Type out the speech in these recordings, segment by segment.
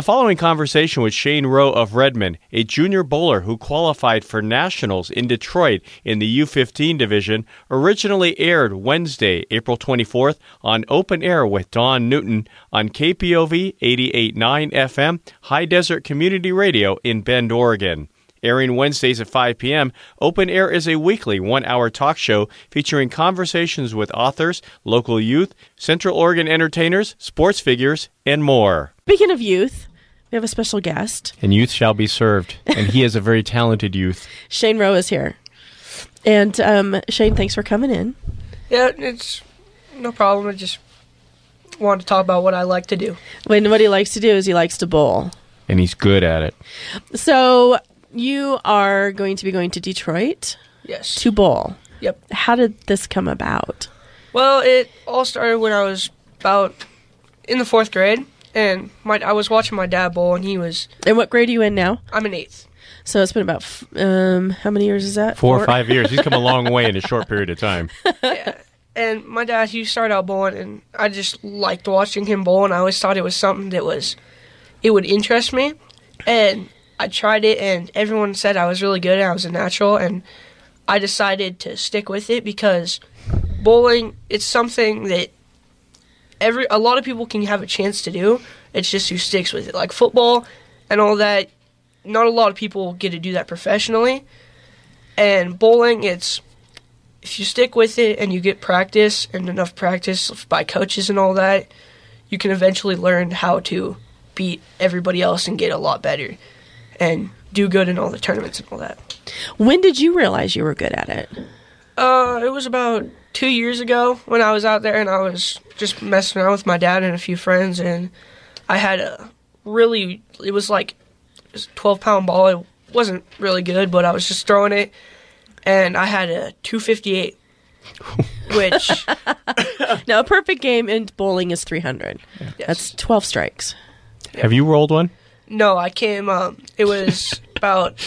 The following conversation with Shane Rowe of Redmond, a junior bowler who qualified for nationals in Detroit in the U15 division, originally aired Wednesday, April 24th on Open Air with Don Newton on KPOV 88.9 FM, High Desert Community Radio in Bend, Oregon. Airing Wednesdays at 5 p.m., Open Air is a weekly one-hour talk show featuring conversations with authors, local youth, Central Oregon entertainers, sports figures, and more. Speaking of youth, we have a special guest. And youth shall be served. And he is a very talented youth. Shane Rowe is here. And Shane, thanks for coming in. Yeah, it's no problem. I just wanted to talk about what I like to do. And what he likes to do is he likes to bowl. And he's good at it. So you are going to be going to Detroit? Yes. To bowl? Yep. How did this come about? Well, it all started when I was about in the fourth grade, and I was watching my dad bowl, and he was... And what grade are you in now? I'm in eighth. So it's been about, how many years is that? Four or 5 years. He's come a long way in a short period of time. Yeah. And my dad, he started out bowling, and I just liked watching him bowl, and I always thought it was something that was... It would interest me, and... I tried it, and everyone said I was really good and I was a natural, and I decided to stick with it because bowling, it's something that a lot of people can have a chance to do. It's just who sticks with it. Like football and all that, not a lot of people get to do that professionally. And bowling, it's if you stick with it and you get practice and enough practice by coaches and all that, you can eventually learn how to beat everybody else and get a lot better and do good in all the tournaments and all that. When did you realize you were good at it? It was about 2 years ago when I was out there and I was just messing around with my dad and a few friends, and I had it was like a 12-pound ball. It wasn't really good, but I was just throwing it, and I had a 258, which... Now, a perfect game in bowling is 300. Yeah. Yes. That's 12 strikes. Yeah. Have you rolled one? No, I came, it was about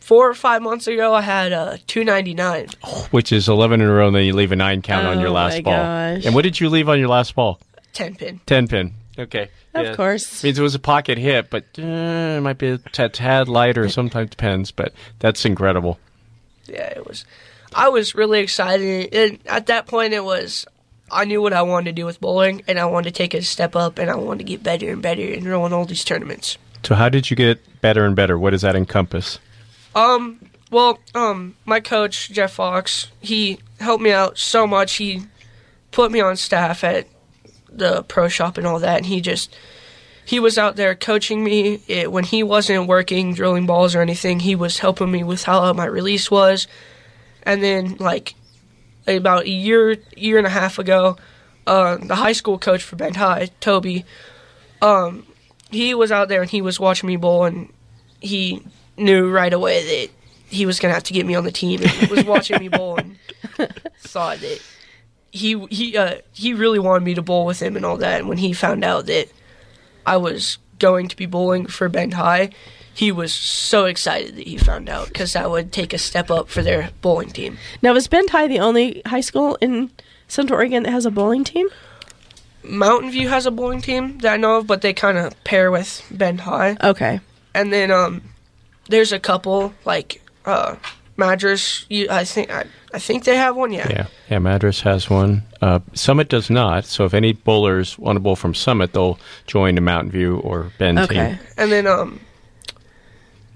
4 or 5 months ago, I had a 299. Which is 11 in a row, and then you leave a 9 count on your last ball. Gosh. And what did you leave on your last ball? 10 pin. 10 pin. Okay. Of course. Means it was a pocket hit, but it might be a tad lighter, sometimes depends, but that's incredible. Yeah, it was. I was really excited, and at that point I knew what I wanted to do with bowling, and I wanted to take a step up, and I wanted to get better and better and roll in all these tournaments. So how did you get better and better? What does that encompass? My coach, Jeff Fox, he helped me out so much. He put me on staff at the pro shop and all that, and he was out there coaching me. When he wasn't working, drilling balls or anything, he was helping me with how my release was. And then, about a year and a half ago, the high school coach for Bend High, Toby, he was out there and he was watching me bowl, and he knew right away that he was going to have to get me on the team. And he was watching me bowl and thought that he really wanted me to bowl with him and all that. And when he found out that I was going to be bowling for Bend High, he was so excited that he found out because that would take a step up for their bowling team. Now, is Bend High the only high school in Central Oregon that has a bowling team? Mountain View has a bowling team that I know of, but they kind of pair with Bend High. Okay. And then there's a couple, Madras. I think they have one, yeah. Yeah, Madras has one. Summit does not, so if any bowlers want to bowl from Summit, they'll join the Mountain View or Bend team. Okay. And then...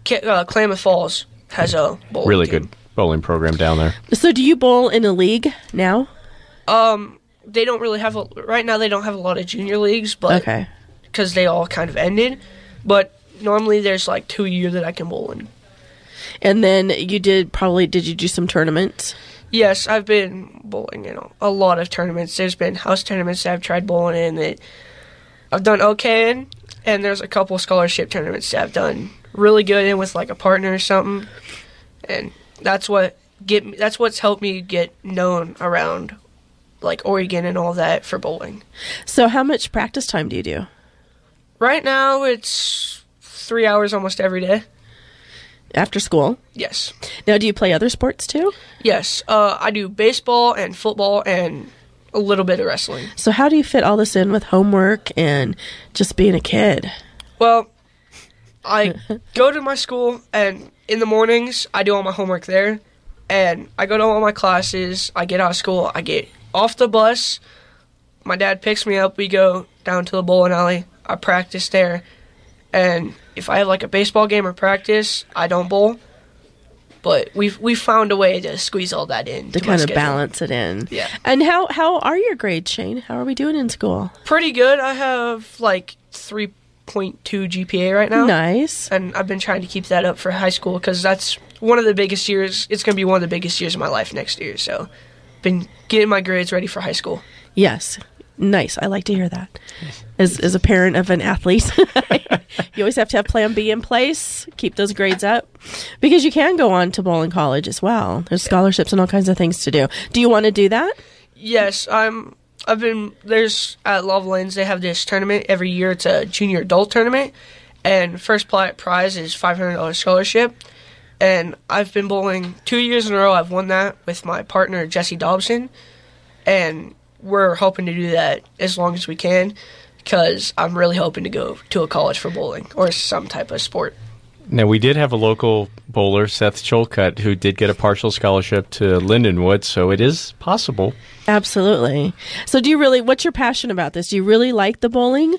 Klamath Falls has a bowling good bowling program down there. So do you bowl in a league now? They don't really have right now they don't have a lot of junior leagues, but because they all kind of ended. But normally there's 2 a year that I can bowl in. And then did you do some tournaments? Yes, I've been bowling in a lot of tournaments. There's been house tournaments that I've tried bowling in that I've done okay in, and there's a couple scholarship tournaments that I've done really good in with a partner or something, and that's what's helped me get known around Oregon and all that for bowling. So how much practice time do you do? Right now it's 3 hours almost every day. After school? Yes. Now do you play other sports too? Yes. I do baseball and football and a little bit of wrestling. So how do you fit all this in with homework and just being a kid? Well, I go to my school, and in the mornings, I do all my homework there. And I go to all my classes. I get out of school. I get off the bus. My dad picks me up. We go down to the bowling alley. I practice there. And if I have, like, a baseball game or practice, I don't bowl. But we've found a way to squeeze all that in. To kind of balance it in. Yeah. And how are your grades, Shane? How are we doing in school? Pretty good. I have, like, 3.2 GPA right now. Nice. And I've been trying to keep that up for high school because that's one of the biggest years. It's going to be one of the biggest years of my life next year. So been getting my grades ready for high school. Yes. Nice. I like to hear that. As a parent of an athlete, you always have to have plan B in place, keep those grades up, because you can go on to bowling college as well. There's scholarships and all kinds of things to do. Do you want to do that? Yes. There's at Lava Lanes, they have this tournament every year. It's a junior adult tournament, and first prize is $500 scholarship. And I've been bowling 2 years in a row. I've won that with my partner, Jesse Dobson, and we're hoping to do that as long as we can because I'm really hoping to go to a college for bowling or some type of sport. Now, we did have a local bowler, Seth Cholcut, who did get a partial scholarship to Lindenwood, so it is possible. Absolutely. So what's your passion about this? Do you really like the bowling?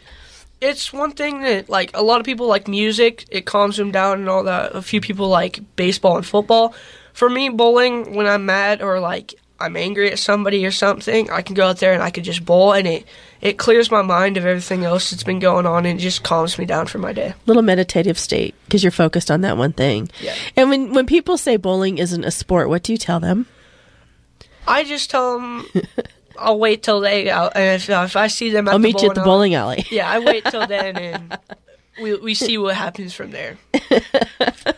It's one thing that, like, a lot of people like music. It calms them down and all that. A few people like baseball and football. For me, bowling, when I'm mad or, like, I'm angry at somebody or something, I can go out there and I can just bowl, and it clears my mind of everything else that's been going on, and it just calms me down for my day. Little meditative state because you're focused on that one thing. Yeah. And when people say bowling isn't a sport, what do you tell them? I just tell them I'll wait till they out, and if I see them, I'll meet you at the bowling alley. Yeah, I wait till then, and we see what happens from there.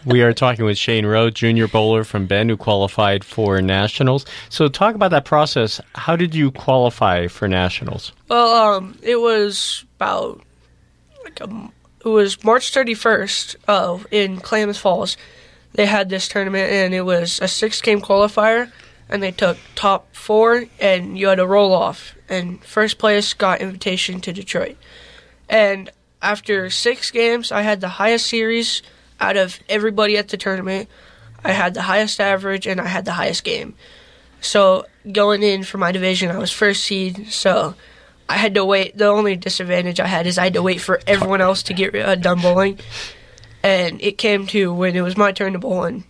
We are talking with Shane Rowe, junior bowler from Bend, who qualified for nationals. So talk about that process. How did you qualify for nationals? Well, it was about it was March 31st in Klamath Falls. They had this tournament, and it was a six-game qualifier, and they took top four, and you had a roll-off. And first place got invitation to Detroit. And after six games, I had the highest series out of everybody at the tournament. I had the highest average, and I had the highest game. So going in for my division, I was first seed, so I had to wait. The only disadvantage I had is I had to wait for everyone else to get done bowling. And it came to when it was my turn to bowl, and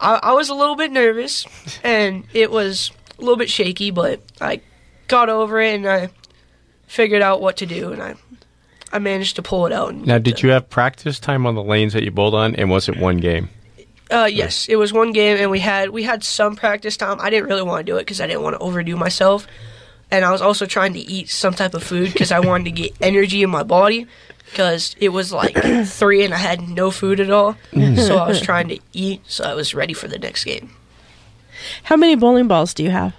I was a little bit nervous, and it was a little bit shaky, but I got over it, and I figured out what to do, and I managed to pull it out. Now, did you have practice time on the lanes that you bowled on, and was it one game? Yes, it was one game, and we had some practice time. I didn't really want to do it because I didn't want to overdo myself, and I was also trying to eat some type of food because I wanted to get energy in my body because it was like 3 and I had no food at all, so I was trying to eat so I was ready for the next game. How many bowling balls do you have?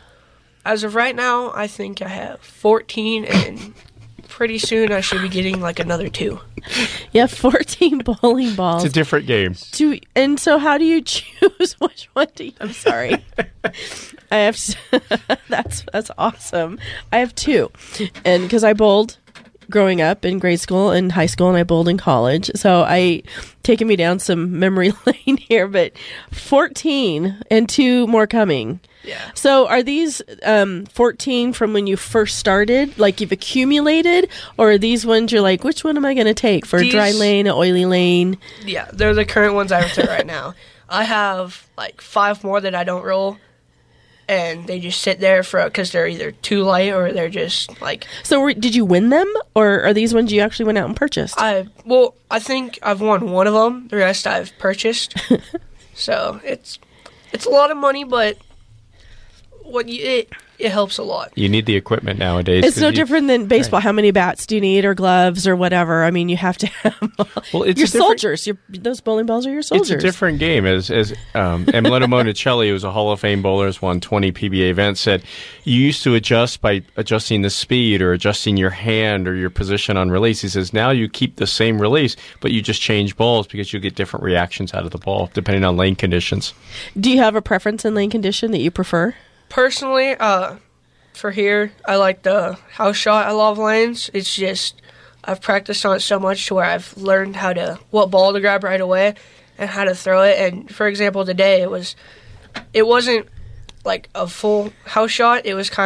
As of right now, I think I have 14, and pretty soon I should be getting like another 2. Yeah, 14 bowling balls. It's a different game. And so how do you choose which one to eat? I'm sorry. I have that's awesome. I have 2. And because I bowled growing up in grade school and high school, and I bowled in college. So taking me down some memory lane here, but 14 and 2 more coming. Yeah. So are these 14 from when you first started, like you've accumulated, or are these ones you're like, which one am I going to take for a dry lane, an oily lane? Yeah, they're the current ones I have to right now. I have like 5 more that I don't roll, and they just sit there because they're either too light or they're just like... So did you win them, or are these ones you actually went out and purchased? I think I've won one of them. The rest I've purchased. So it's a lot of money, but... It helps a lot. You need the equipment nowadays. It's no different than baseball. Right. How many bats do you need, or gloves, or whatever? I mean, you have to have. Well, it's your soldiers. Those bowling balls are your soldiers. It's a different game. As Emilio Monicelli, who's a Hall of Fame bowler, has won 20 PBA events, said you used to adjust by adjusting the speed or adjusting your hand or your position on release. He says now you keep the same release, but you just change balls because you get different reactions out of the ball depending on lane conditions. Do you have a preference in lane condition that you prefer? Personally, for here. I like the house shot at Lava Lanes. It's just I've practiced on it so much to where I've learned how to what ball to grab right away and how to throw it. And, for example, today it wasn't like a full house shot. It was it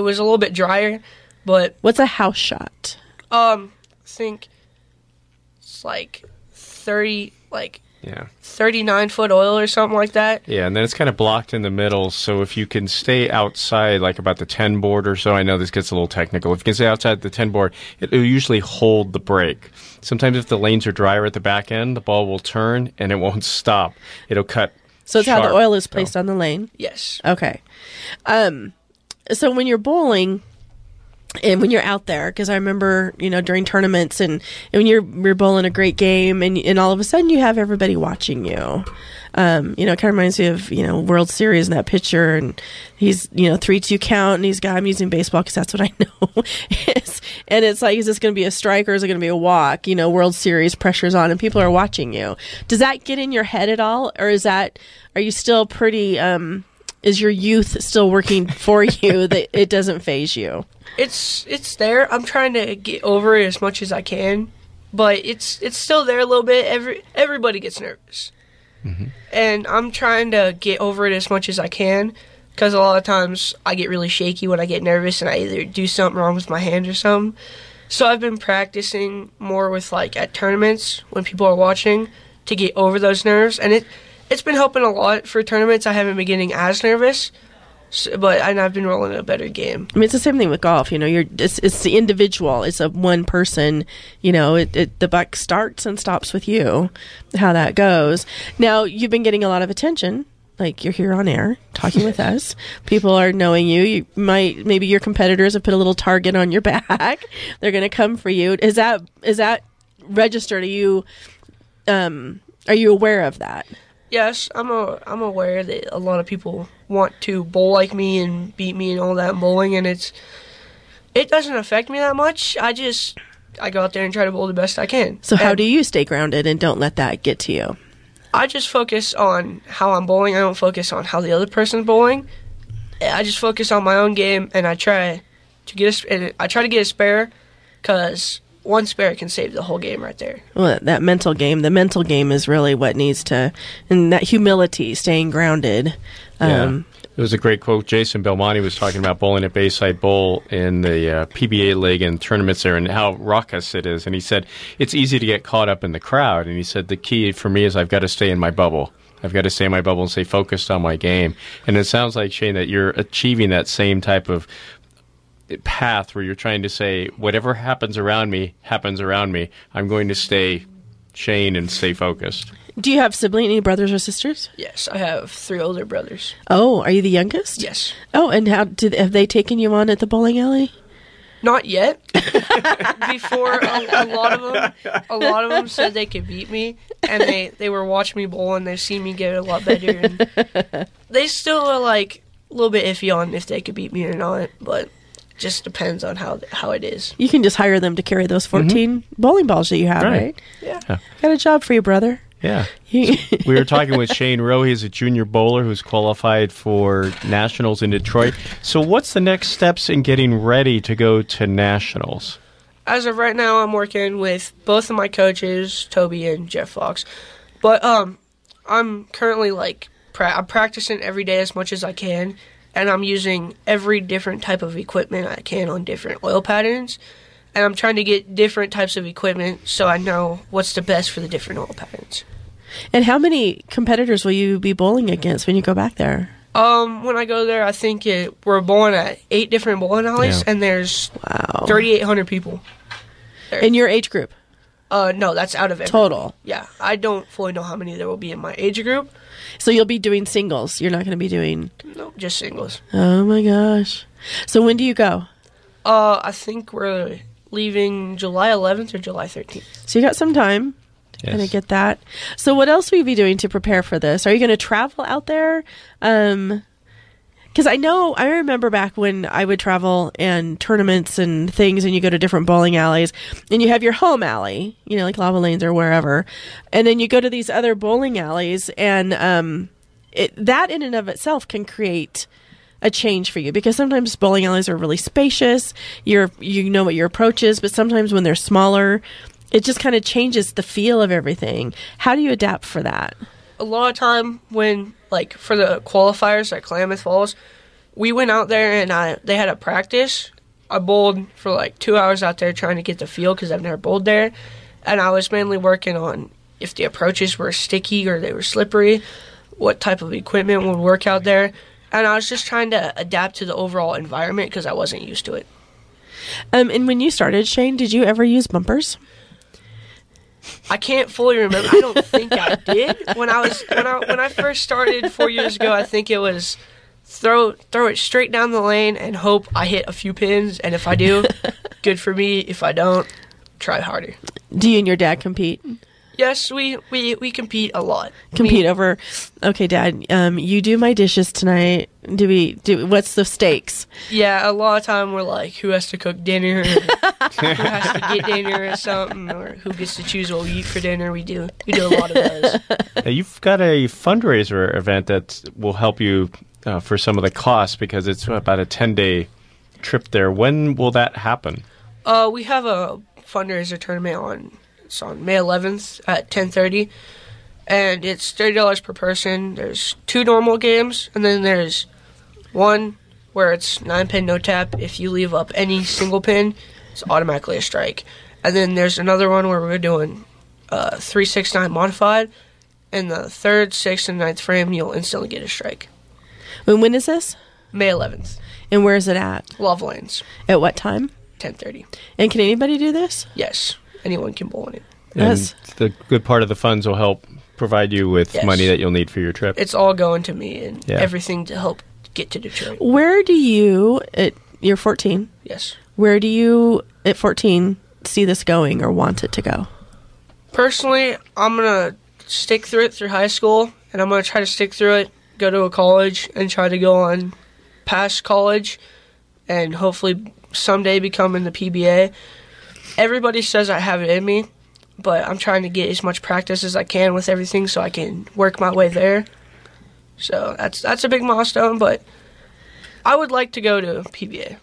was a little bit drier. But what's a house shot? I think it's like 39-foot oil or something like that. Yeah, and then it's kind of blocked in the middle, so if you can stay outside, like about the 10 board or so, I know this gets a little technical. If you can stay outside the 10 board, it'll usually hold the break. Sometimes if the lanes are drier at the back end, the ball will turn and it won't stop. It'll cut So it's sharp, how the oil is placed on the lane? Yes. Okay. So when you're bowling... And when you're out there, because I remember, during tournaments and when you're bowling a great game and all of a sudden you have everybody watching you. It kind of reminds me of, World Series and that pitcher. And he's, 3-2 count and he's got, I'm using baseball because that's what I know. And it's like, is this going to be a strike or is it going to be a walk? World Series pressure's on and people are watching you. Does that get in your head at all? Or are you still pretty, is your youth still working for you that it doesn't faze you? It's there. I'm trying to get over it as much as I can, but it's still there a little bit. Everybody gets nervous, mm-hmm. and I'm trying to get over it as much as I can because a lot of times I get really shaky when I get nervous, and I either do something wrong with my hand or something. So I've been practicing more with at tournaments when people are watching to get over those nerves, and it's been helping a lot for tournaments. I haven't been getting as nervous. And I've been rolling a better game. I mean, it's the same thing with golf. It's the individual. It's a one person. The buck starts and stops with you. How that goes. Now you've been getting a lot of attention. You're here on air talking with us. People are knowing you. You might maybe your competitors have put a little target on your back. They're going to come for you. Is that registered? Are you aware of that? Yes, I'm aware that a lot of people want to bowl like me and beat me and all that bowling, and it doesn't affect me that much. I go out there and try to bowl the best I can. So how do you stay grounded and don't let that get to you? I just focus on how I'm bowling. I don't focus on how the other person's bowling. I just focus on my own game, and I try to get a spare because one spare can save the whole game right there. Well, that mental game, is really what needs to, and that humility, staying grounded. It was a great quote. Jason Belmonte was talking about bowling at Bayside Bowl in the PBA league and tournaments there and how raucous it is. And he said, it's easy to get caught up in the crowd. And he said, the key for me is I've got to stay in my bubble. I've got to stay in my bubble and stay focused on my game. And it sounds like, Shane, that you're achieving that same type of path where you're trying to say whatever happens around me. I'm going to stay Shane and stay focused. Do you have siblings, any brothers or sisters? Yes, I have 3 older brothers. Oh, are you the youngest? Yes. Oh, and have they taken you on at the bowling alley? Not yet. Before a lot of them said they could beat me, and they were watching me bowl and they've seen me get a lot better, and they still are a little bit iffy on if they could beat me or not, but just depends on how it is. You can just hire them to carry those 14 mm-hmm. bowling balls that you have, right? Yeah. Got a job for you, brother. Yeah. We were talking with Shane Rowe. He's a junior bowler who's qualified for nationals in Detroit. So what's the next steps in getting ready to go to nationals? As of right now, I'm working with both of my coaches, Toby and Jeff Fox. But I'm currently I'm practicing every day as much as I can. And I'm using every different type of equipment I can on different oil patterns. And I'm trying to get different types of equipment so I know what's the best for the different oil patterns. And how many competitors will you be bowling against when you go back there? When I go there, I think we're bowling at 8 different bowling alleys, and there's 3,800 people there. In your age group? No, that's out of everything. Total. Yeah, I don't fully know how many there will be in my age group. So you'll be doing singles. You're not going to be doing... No, just singles. Oh, my gosh. So when do you go? I think we're leaving July 11th or July 13th. So you got some time. Yes. Going to get that. So what else will you be doing to prepare for this? Are you going to travel out there? Because I remember back when I would travel and tournaments and things, and you go to different bowling alleys, and you have your home alley, like Lava Lanes or wherever, and then you go to these other bowling alleys, and that in and of itself can create a change for you, because sometimes bowling alleys are really spacious, you know what your approach is, but sometimes when they're smaller, it just kind of changes the feel of everything. How do you adapt for that? A lot of time when, like, for the qualifiers at Klamath Falls, we went out there and they had a practice. I bowled for like 2 hours out there trying to get the feel because I've never bowled there, and I was mainly working on if the approaches were sticky or they were slippery, what type of equipment would work out there. And I was just trying to adapt to the overall environment because I wasn't used to it. And when you started, Shane, did you ever use bumpers? I can't fully remember. I don't think I did. When I first started 4 years ago, I think it was throw it straight down the lane and hope I hit a few pins. And if I do, good for me. If I don't, try harder. Do you and your dad compete? Yes, we compete a lot. Okay, Dad. You do my dishes tonight. What's the stakes? Yeah, a lot of time we're like, who has to cook dinner? Who has to get dinner or something? Or who gets to choose what we eat for dinner? We do a lot of those. Now, you've got a fundraiser event that will help you for some of the costs, because it's about a 10-day trip there. When will that happen? We have a fundraiser tournament on May 11th at 10:30, and it's $30 per person. There's two normal games, and then there's one where it's 9-pin no tap. If you leave up any single pin, it's automatically a strike. And then there's another one where we're doing 3-6-9 modified, and the third, sixth, and ninth frame, you'll instantly get a strike. And when is this? May 11th. And where is it at? Lava Lanes. At what time? 10:30. And can anybody do this? Yes. Anyone can bowl in it. Yes. The good part of the funds will help provide you with money that you'll need for your trip. It's all going to me and everything to help get to Detroit. Where do you, you're 14? Yes. Where do you, at 14, see this going or want it to go? Personally, I'm going to stick through it through high school, and I'm going to try to stick through it, go to a college, and try to go on past college, and hopefully someday become in the PBA. Everybody says I have it in me, but I'm trying to get as much practice as I can with everything so I can work my way there. So that's a big milestone, but I would like to go to PBA.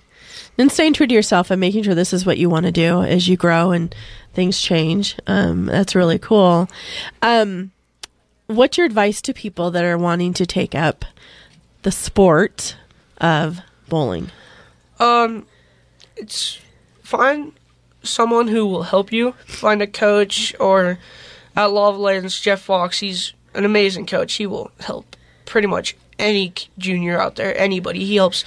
And staying true to yourself and making sure this is what you want to do as you grow and things change. That's really cool. What's your advice to people that are wanting to take up the sport of bowling? It's fun. Someone who will help you, find a coach, or at Lava Lanes, Jeff Fox, he's an amazing coach. He will help pretty much any junior out there, anybody. He helps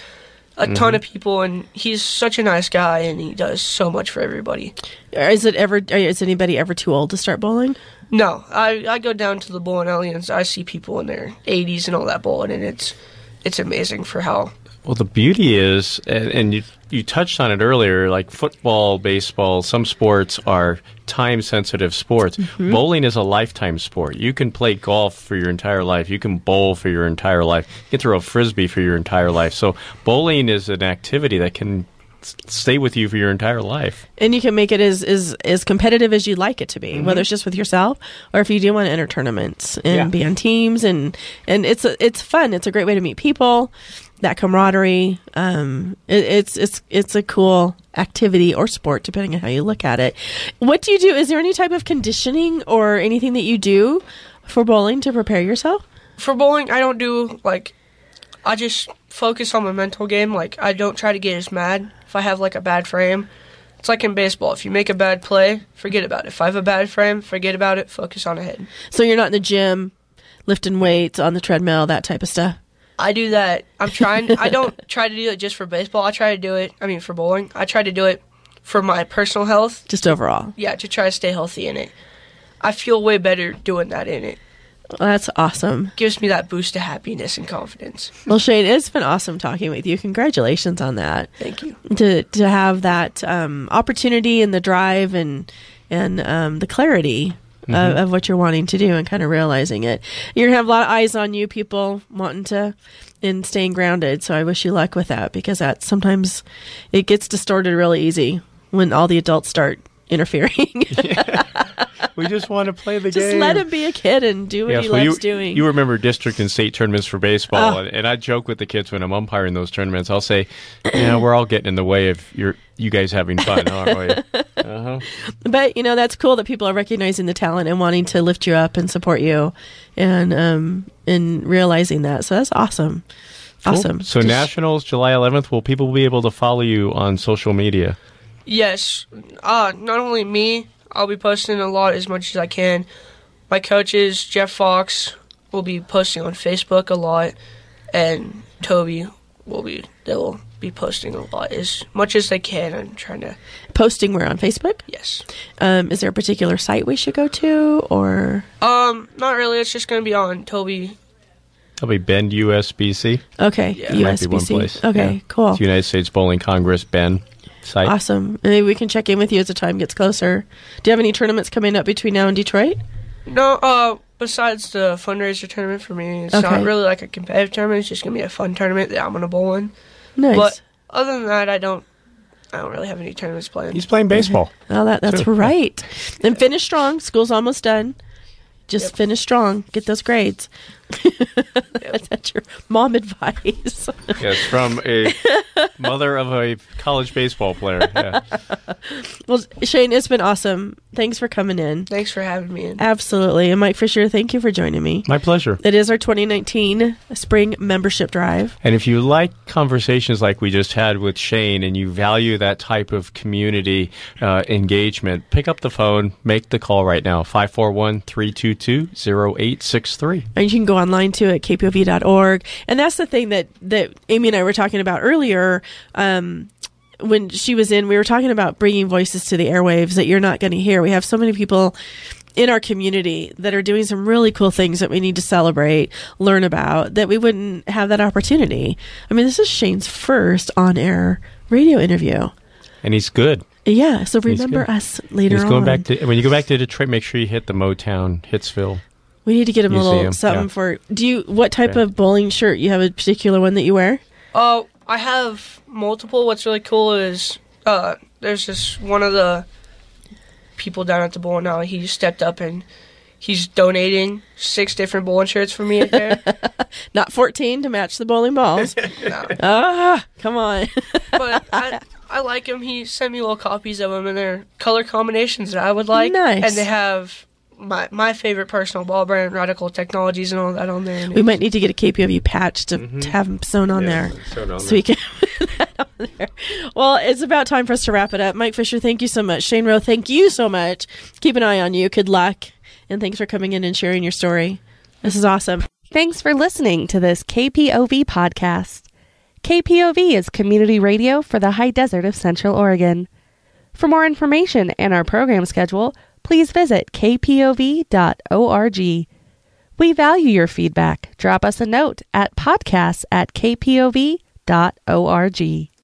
a ton of people, and he's such a nice guy, and he does so much for everybody. Is anybody ever too old to start bowling? No. I go down to the bowling alley, and I see people in their 80s and all that bowling, and it's amazing for how... Well, the beauty is, and you touched on it earlier, like football, baseball, some sports are time-sensitive sports. Mm-hmm. Bowling is a lifetime sport. You can play golf for your entire life. You can bowl for your entire life. You can throw a frisbee for your entire life. So bowling is an activity that can stay with you for your entire life. And you can make it as competitive as you like it to be, whether it's just with yourself or if you do want to enter tournaments and be on teams. And it's fun. It's a great way to meet people. That camaraderie, it's a cool activity or sport, depending on how you look at it. What do you do? Is there any type of conditioning or anything that you do for bowling to prepare yourself? For bowling, I don't do, like, I just focus on my mental game. Like, I don't try to get as mad if I have, like, a bad frame. It's like in baseball. If you make a bad play, forget about it. If I have a bad frame, forget about it. Focus on ahead. So you're not in the gym, lifting weights, on the treadmill, that type of stuff? I do that. I don't try to do it just for baseball. For bowling. I try to do it for my personal health. Just overall. Yeah, to try to stay healthy in it. I feel way better doing that in it. Well, that's awesome. Gives me that boost of happiness and confidence. Well, Shane, it's been awesome talking with you. Congratulations on that. Thank you. To have that opportunity and the drive and the clarity of what you're wanting to do and kind of realizing it. You're going to have a lot of eyes on you, people wanting to and staying grounded. So I wish you luck with that, because that sometimes it gets distorted really easy when all the adults start interfering. We just want to play the game. Just let him be a kid and do what he loves doing. You remember district and state tournaments for baseball, and I joke with the kids when I'm umpiring those tournaments. I'll say, we're all getting in the way of you guys having fun, aren't we? Uh-huh. But, that's cool that people are recognizing the talent and wanting to lift you up and support you and realizing that. So that's awesome. Cool. Awesome. So Nationals, July 11th, will people be able to follow you on social media? Yes. Not only me, I'll be posting a lot as much as I can. My coaches, Jeff Fox, will be posting on Facebook a lot, and Toby will be posting a lot as much as they can. I'm trying to... Posting where, on Facebook? Yes. Is there a particular site we should go to, or...? Not really. It's just going to be on Toby... That'll be Bend USBC. Okay, yeah, USBC. Might be one place. Okay, yeah. Cool. It's United States Bowling Congress Bend site. Awesome. Maybe we can check in with you as the time gets closer. Do you have any tournaments coming up between now and Detroit? No, besides the fundraiser tournament for me, it's not really like a competitive tournament. It's just going to be a fun tournament that I'm going to bowl in. Nice. But other than that, I don't really have any tournaments playing. He's playing baseball. Oh, that's true. Right. And finish strong. School's almost done. Just finish strong. Get those grades. That's your mom advice. Yes, from a mother of a college baseball player. Yeah. Well, Shane, it's been awesome. Thanks for coming in. Thanks for having me in. Absolutely. And Mike Fisher, thank you for joining me. My pleasure. That is our 2019 spring membership drive. And if you like conversations like we just had with Shane and you value that type of community engagement, pick up the phone, make the call right now, 541-322-0863. And you can go online too at kpov.org. And that's the thing that Amy and I were talking about earlier. When she was in, we were talking about bringing voices to the airwaves that you're not going to hear. We have so many people in our community that are doing some really cool things that we need to celebrate, learn about, that we wouldn't have that opportunity. I mean, this is Shane's first on-air radio interview. And he's good. Yeah, so remember us later on. When you go back to Detroit, make sure you hit the Motown, Hitsville. We need to get him a little something for... What type of bowling shirt? You have a particular one that you wear? I have multiple. What's really cool is there's this one of the people down at the bowl now. He stepped up and he's donating 6 different bowling shirts for me there. Not 14 to match the bowling balls. No. Come on. But I like him. He sent me little copies of them, and they're color combinations that I would like. Nice. And they have... My favorite personal ball brand, Radical Technologies, and all that on there. We might need to get a KPOV patch to have them sewn on there. Sewn on so there. We can put that on there. Well, it's about time for us to wrap it up. Mike Fisher, thank you so much. Shane Rowe, thank you so much. Keep an eye on you. Good luck. And thanks for coming in and sharing your story. This is awesome. Thanks for listening to this KPOV podcast. KPOV is community radio for the high desert of Central Oregon. For more information and our program schedule, please visit kpov.org. We value your feedback. Drop us a note at podcasts@kpov.org.